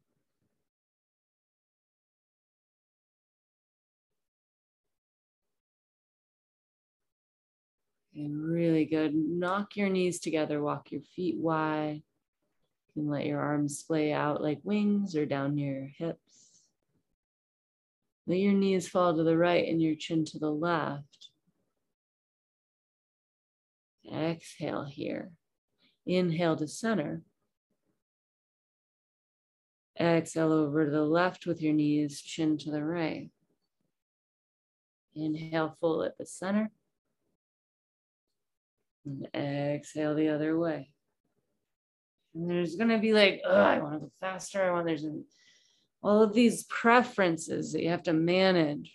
And really good. Knock your knees together, walk your feet wide. You can let your arms splay out like wings or down near your hips. Let your knees fall to the right and your chin to the left. Exhale here. Inhale to center. Exhale over to the left with your knees, chin to the right. Inhale full at the center. And exhale the other way. And there's going to be like, oh, I want to go faster. I want, there's an, all of these preferences that you have to manage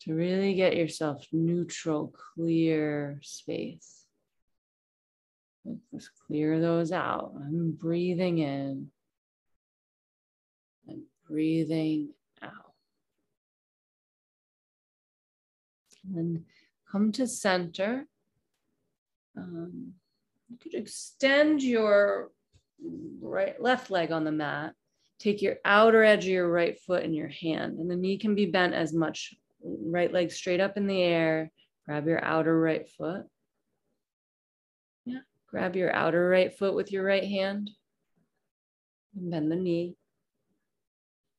to really get yourself neutral, clear space. Just clear those out. I'm breathing in and breathing out. And come to center. Um, you could extend your right left leg on the mat. Take your outer edge of your right foot in your hand, and the knee can be bent as much. Right leg straight up in the air. Grab your outer right foot. Yeah, grab your outer right foot with your right hand. And bend the knee.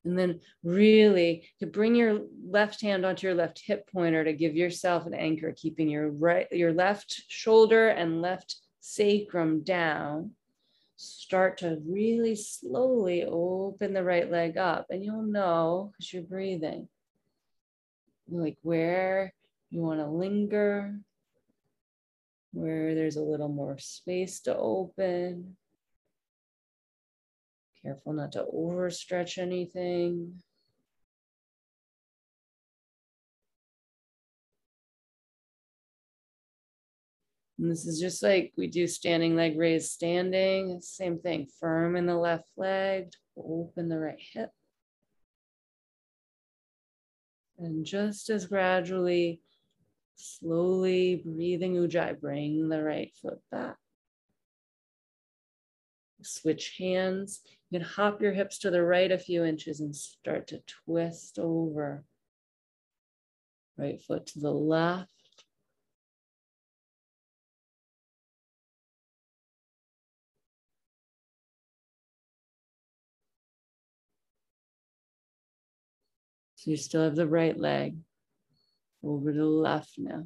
And then really to bring your left hand onto your left hip pointer to give yourself an anchor, keeping your right, your left shoulder and left sacrum down. Start to really slowly open the right leg up, and you'll know because you're breathing, like where you want to linger, where there's a little more space to open. Careful not to overstretch anything. And this is just like we do standing leg raise standing. Same thing, firm in the left leg, open the right hip. And just as gradually, slowly breathing Ujjayi, bring the right foot back. Switch hands. You can hop your hips to the right a few inches and start to twist over. Right foot to the left. So you still have the right leg over to the left now.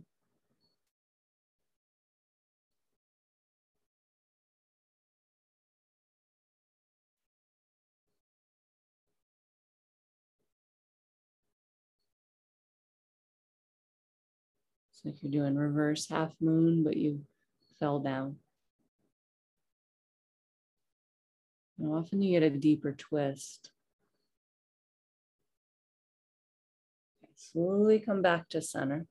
It's like you're doing reverse half moon, but you fell down. And often you get a deeper twist. Slowly come back to center.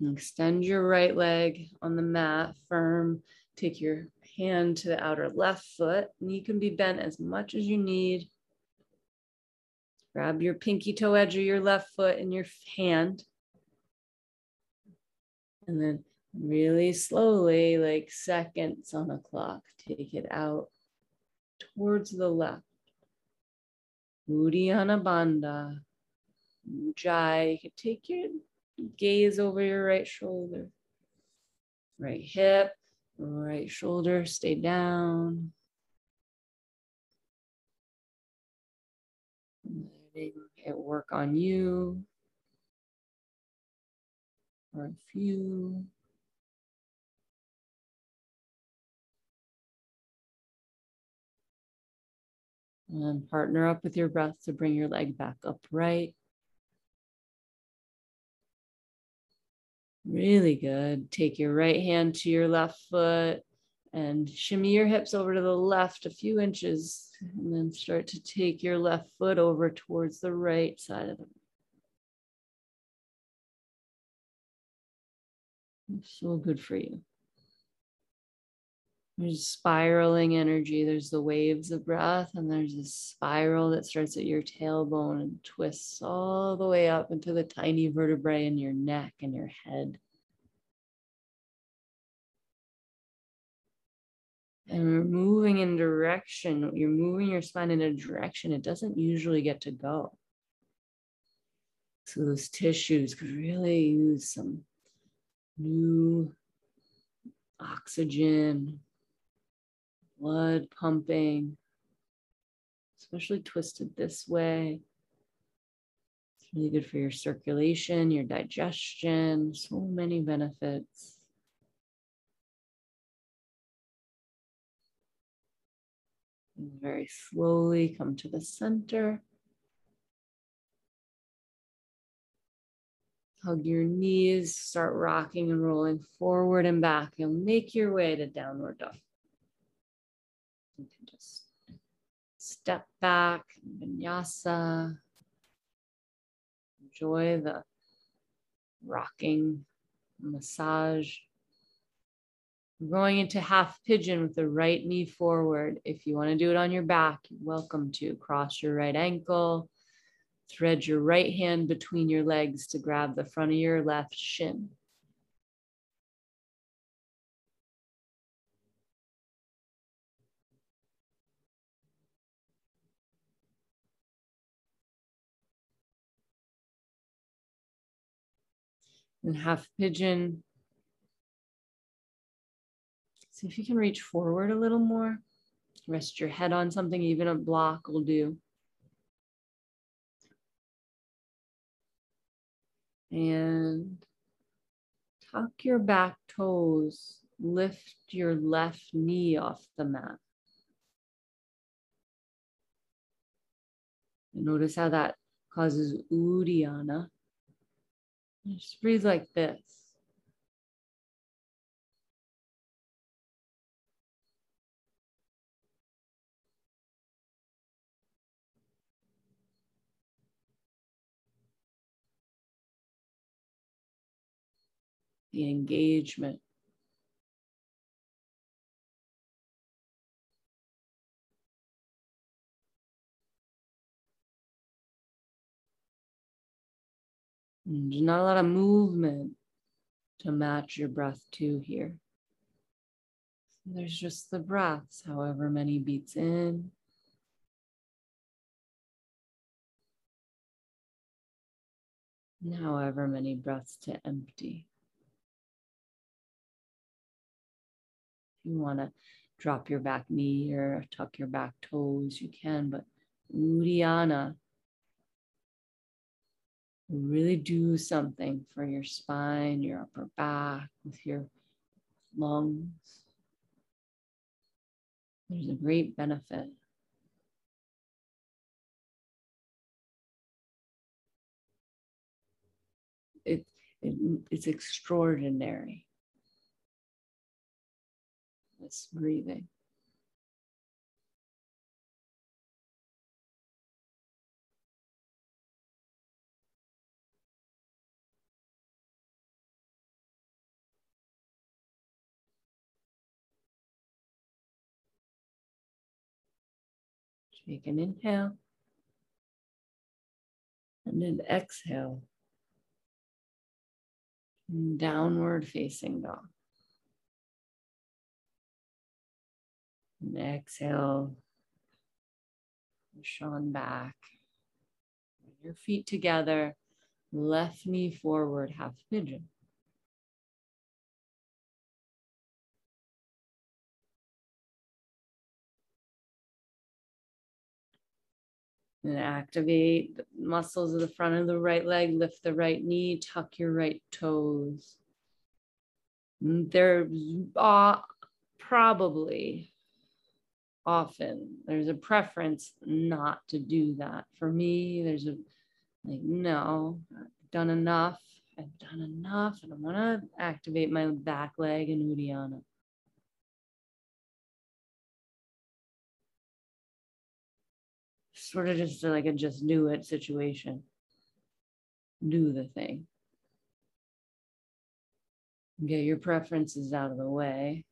And extend your right leg on the mat, firm. Take your hand to the outer left foot. Knee can be bent as much as you need. Grab your pinky toe edge of your left foot in your hand. And then really slowly, like seconds on a clock, take it out towards the left. Uddiyana Bandha. Ujjayi. You can take your gaze over your right shoulder. Right hip, right shoulder, stay down. Letting it work on you or a few. And partner up with your breath to bring your leg back upright. Really good. Take your right hand to your left foot and shimmy your hips over to the left a few inches, and then start to take your left foot over towards the right side of the room. So good for you. There's spiraling energy. There's the waves of breath, and there's this spiral that starts at your tailbone and twists all the way up into the tiny vertebrae in your neck and your head. And we're moving in direction. You're moving your spine in a direction it doesn't usually get to go. So those tissues could really use some new oxygen, blood pumping, especially twisted this way. It's really good for your circulation, your digestion, so many benefits. And very slowly come to the center. Hug your knees, start rocking and rolling forward and back. You'll make your way to downward dog. You can just step back, vinyasa. Enjoy the rocking massage. We're going into half pigeon with the right knee forward. If you want to do it on your back, you're welcome to. Cross your right ankle. Thread your right hand between your legs to grab the front of your left shin. And half pigeon. See if you can reach forward a little more. Rest your head on something, even a block will do. And tuck your back toes. Lift your left knee off the mat. And notice how that causes Uddiyana. Just breathe like this. The engagement. There's not a lot of movement to match your breath to here. There's just the breaths, however many beats in. And however many breaths to empty. You want to drop your back knee or tuck your back toes, you can, but Uddiyana, really do something for your spine, your upper back, with your lungs. There's a great benefit. It, it, it's extraordinary. This breathing. Take an inhale And then exhale. And downward facing dog. And exhale. Shan back. Your feet together. Left knee forward, half pigeon. And activate the muscles of the front of the right leg, lift the right knee, tuck your right toes. And there's uh, probably, often, there's a preference not to do that. For me, there's a, like, no, I've done enough, I've done enough, and I'm gonna activate my back leg in Uddiyana. Sort of just like a just do it situation. Do the thing. Get your preferences out of the way.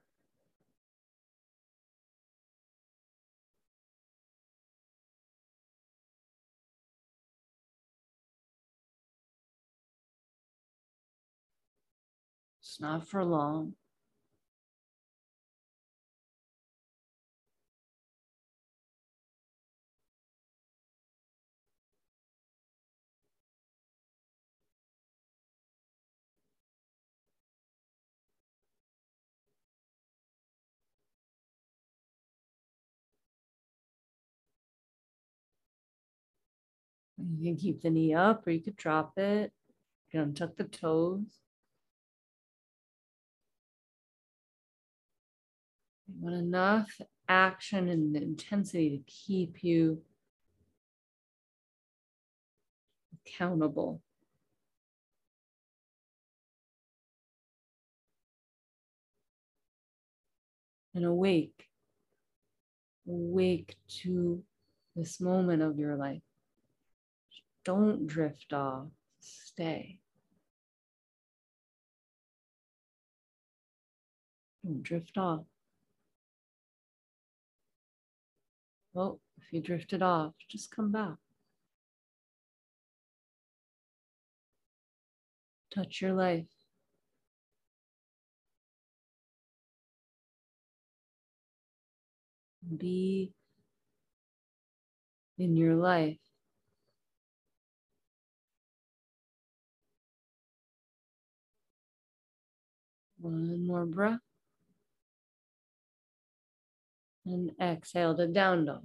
It's not for long. You can keep the knee up, or you could drop it. You can untuck the toes. You want enough action and intensity to keep you accountable. And awake. Awake to this moment of your life. Don't drift off, stay. Don't drift off. Well, if you drifted off, just come back. Touch your life. Be in your life. One more breath. And exhale to down dog.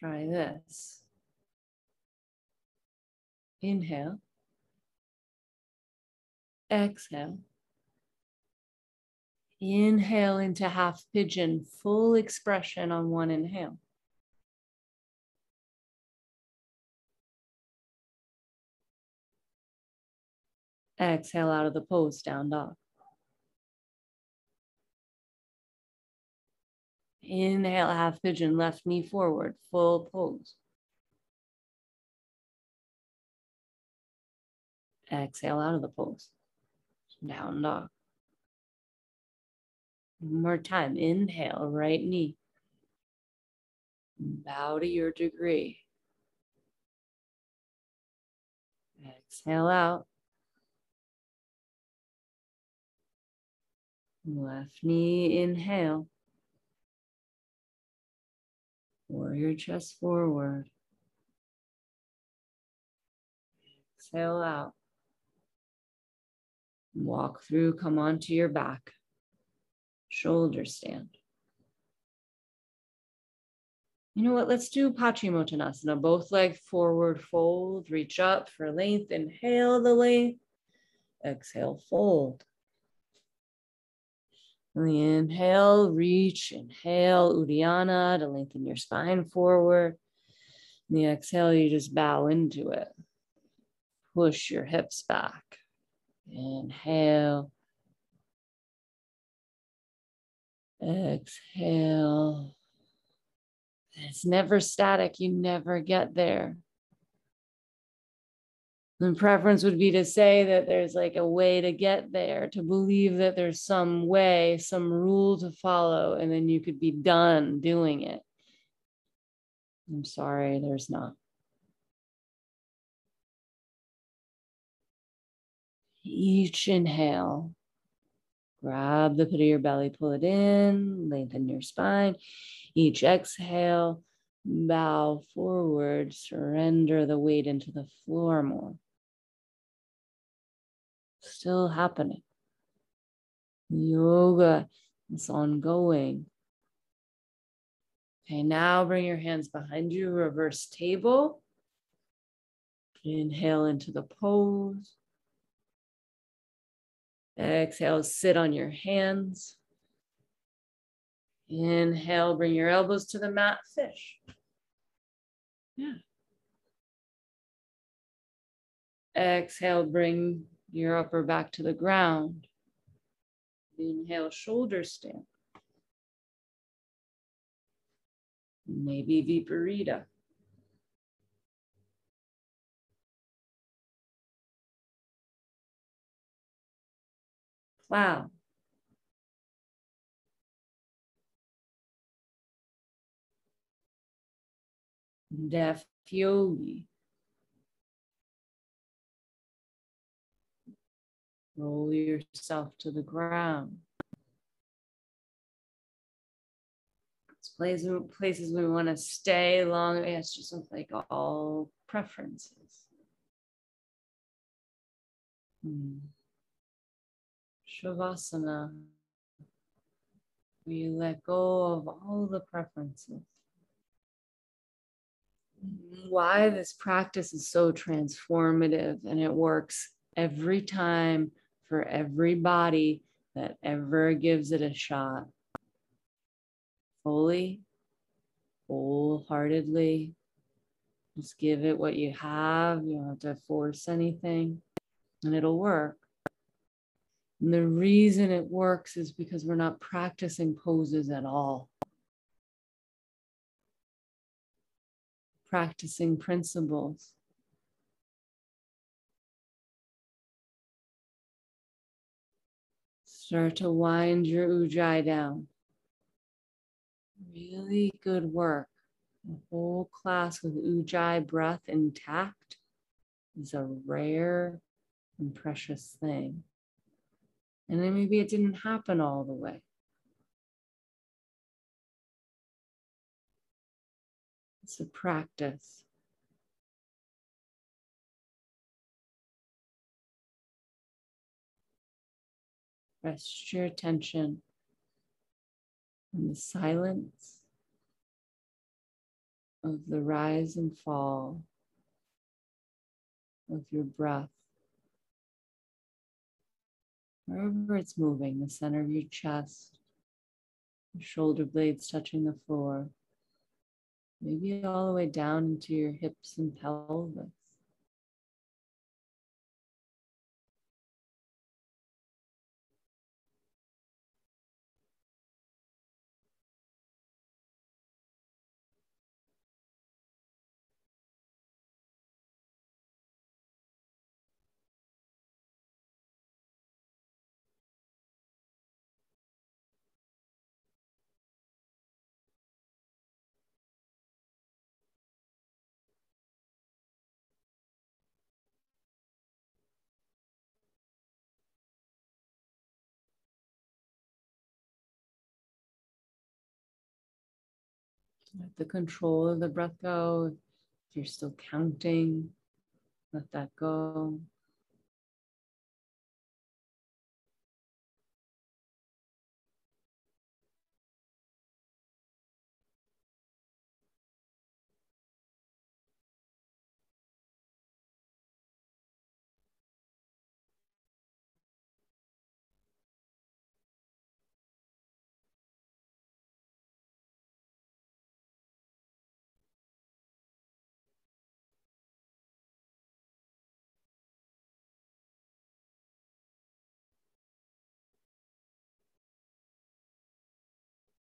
Try this. Inhale. Exhale. Inhale into half pigeon, full expression on one inhale. Exhale out of the pose, down dog. Inhale, half pigeon, left knee forward, full pose. Exhale out of the pose, down dog. One more time, inhale, right knee. Bow to your degree. Exhale out. Left knee, inhale. Warrior chest forward. Exhale out. Walk through, come onto your back. Shoulder stand. You know what? Let's do Paschimottanasana. Both legs forward fold, reach up for length. Inhale the length. Exhale, fold. And the inhale, reach. Inhale, Uddiyana to lengthen your spine forward. And the exhale, you just bow into it. Push your hips back. Inhale. Exhale. It's never static. You never get there. The preference would be to say that there's like a way to get there, to believe that there's some way, some rule to follow, and then you could be done doing it. I'm sorry, there's not. Each inhale, grab the pit of your belly, pull it in, lengthen your spine. Each exhale, bow forward, surrender the weight into the floor more. Still happening. Yoga is ongoing. Okay, now bring your hands behind you, reverse table. Inhale into the pose. Exhale, sit on your hands. Inhale, bring your elbows to the mat, fish. Yeah. Exhale, bring your upper back to the ground. Inhale, shoulder stand. Maybe Viparita. Wow. Deaf yogi. Roll yourself to the ground. It's places, places we want to stay long. It's just like all preferences. Hmm. Shavasana, we let go of all the preferences. Why this practice is so transformative, and it works every time for every body that ever gives it a shot. Fully, wholeheartedly, just give it what you have. You don't have to force anything, and it'll work. And the reason it works is because we're not practicing poses at all. Practicing principles. Start to wind your ujjayi down. Really good work. The whole class with ujjayi breath intact is a rare and precious thing. And then maybe it didn't happen all the way. It's a practice. Rest your attention on the silence of the rise and fall of your breath. Wherever it's moving, the center of your chest, your shoulder blades touching the floor, maybe all the way down into your hips and pelvis. Let the control of the breath go. If you're still counting, let that go.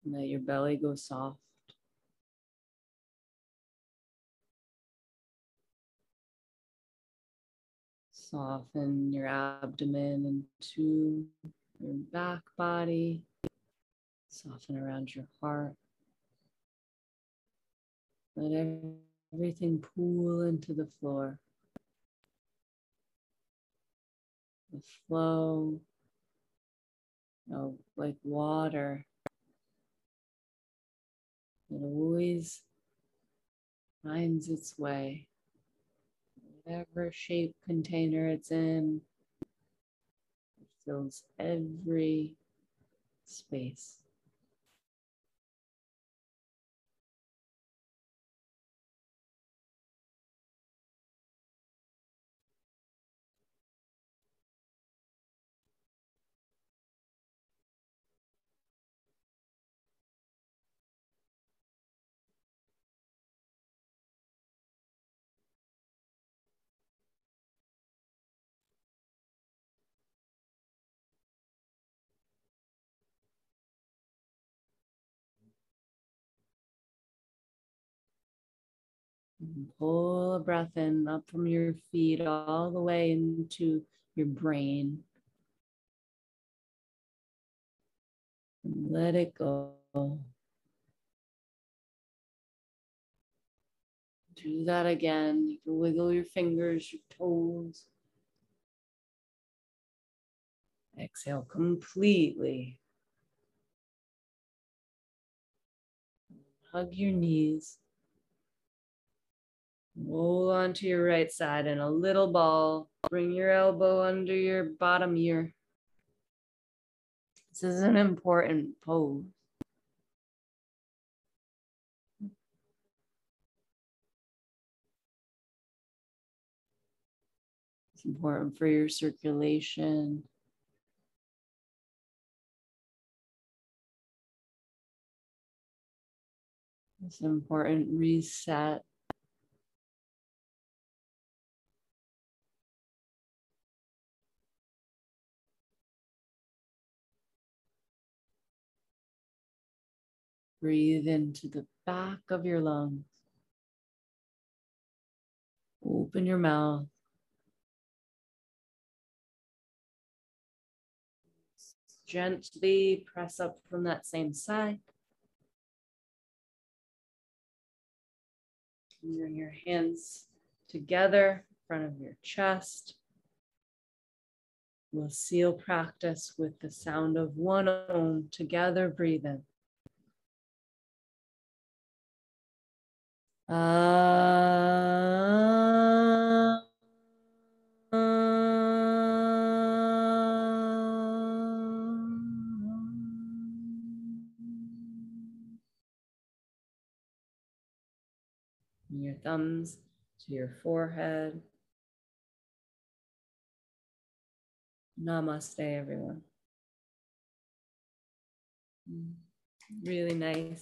Let your belly go soft. Soften your abdomen into your back body. Soften around your heart. Let everything pool into the floor. The flow, you know, like water. It always finds its way. Whatever shape container it's in, it fills every space. Pull a breath in, up from your feet, all the way into your brain. And let it go. Do that again. You can wiggle your fingers, your toes. Exhale completely. Hug your knees. Roll onto your right side in a little ball. Bring your elbow under your bottom ear. This is an important pose. It's important for your circulation. It's an important reset. Breathe into the back of your lungs. Open your mouth. Gently press up from that same side. Bring your hands together in front of your chest. We'll seal practice with the sound of one Om. Together, breathe in. Ah, ah, ah. Your thumbs to your forehead. Namaste, everyone. Really nice.